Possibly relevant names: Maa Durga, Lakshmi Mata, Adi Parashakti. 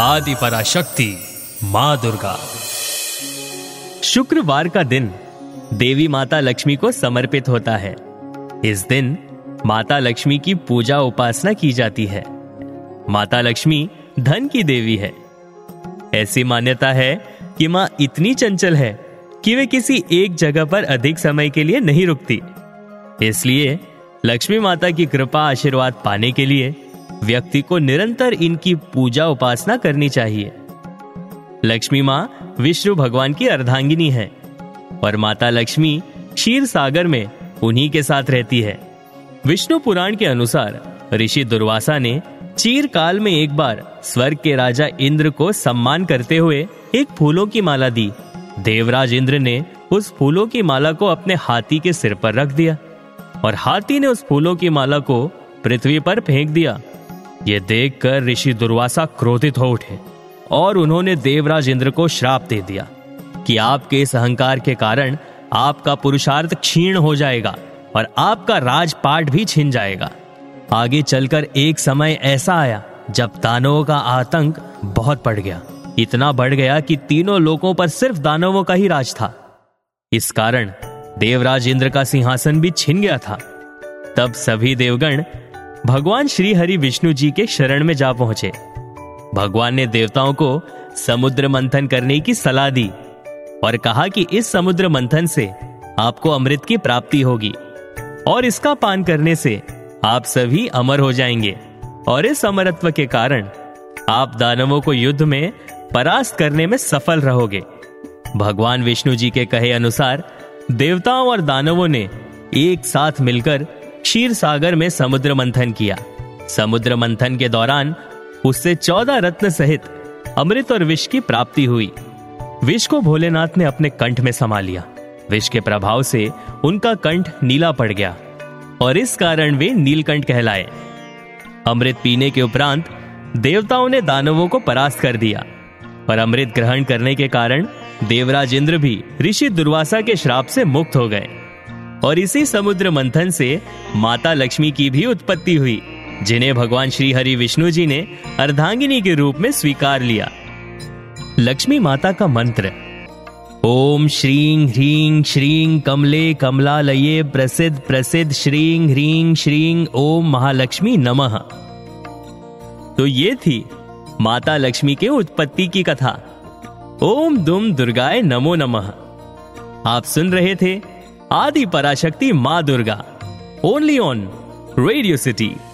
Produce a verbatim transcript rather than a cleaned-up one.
आदि पराशक्ति माँ दुर्गा। शुक्रवार का दिन देवी माता लक्ष्मी को समर्पित होता है। इस दिन माता लक्ष्मी की पूजा उपासना की जाती है। माता लक्ष्मी धन की देवी है। ऐसी मान्यता है कि माँ इतनी चंचल है कि वे किसी एक जगह पर अधिक समय के लिए नहीं रुकती। इसलिए लक्ष्मी माता की कृपा आशीर्वाद पाने के लिए व्यक्ति को निरंतर इनकी पूजा उपासना करनी चाहिए। लक्ष्मी माँ विष्णु भगवान की अर्धांगिनी है और माता लक्ष्मी क्षीर सागर में उन्हीं के साथ रहती है। विष्णु पुराण के अनुसार ऋषि दुर्वासा ने चीर काल में एक बार स्वर्ग के राजा इंद्र को सम्मान करते हुए एक फूलों की माला दी। देवराज इंद्र ने उस फूलों की माला को अपने हाथी के सिर पर रख दिया और हाथी ने उस फूलों की माला को पृथ्वी पर फेंक दिया। ये देखकर ऋषि दुर्वासा क्रोधित हो उठे और उन्होंने देवराज इंद्र को श्राप दे दिया कि आपके इस अहंकार के कारण आपका पुरुषार्थ क्षीण हो जाएगा और आपका राजपाट भी छिन जाएगा। आगे चलकर एक समय ऐसा आया जब दानवों का आतंक बहुत बढ़ गया। इतना बढ़ गया कि तीनों लोगों पर सिर्फ दानवों का ही राज था। इस कारण देवराज इंद्र का सिंहासन भी छिन गया था। तब सभी देवगण भगवान श्री हरि विष्णु जी के शरण में जा पहुंचे। भगवान ने देवताओं को समुद्र मंथन करने की सलाह दी और कहा कि इस समुद्र मंथन से आपको अमृत की प्राप्ति होगी और इसका पान करने से आप सभी अमर हो जाएंगे और इस अमरत्व के कारण आप दानवों को युद्ध में परास्त करने में सफल रहोगे। भगवान विष्णु जी के कहे अनुसार देवताओं और दानवों ने एक साथ मिलकर क्षीर सागर में समुद्र मंथन किया। समुद्र मंथन के दौरान उससे चौदह रत्न सहित अमृत और विष की प्राप्ति हुई। विष को भोलेनाथ ने अपने कंठ में समा लिया। विष के प्रभाव से उनका कंठ नीला पड़ गया और इस कारण वे नीलकंठ कहलाए। अमृत पीने के उपरांत देवताओं ने दानवों को परास्त कर दिया और अमृत ग्रहण करने के कारण देवराज इंद्र भी ऋषि दुर्वासा के श्राप से मुक्त हो गए। और इसी समुद्र मंथन से माता लक्ष्मी की भी उत्पत्ति हुई, जिन्हें भगवान श्री हरि विष्णु जी ने अर्धांगिनी के रूप में स्वीकार लिया। लक्ष्मी माता का मंत्र ओम श्रीं ह्रीं श्रीं कमले कमलालये प्रसिद्ध प्रसिद्ध श्रीं ह्रीं श्रीं ओम महालक्ष्मी नमः। तो ये थी माता लक्ष्मी के उत्पत्ति की कथा। ओम दुम दुर्गाय नमो नमः। आप सुन रहे थे आदि पराशक्ति माँ Durga, only on Radio city.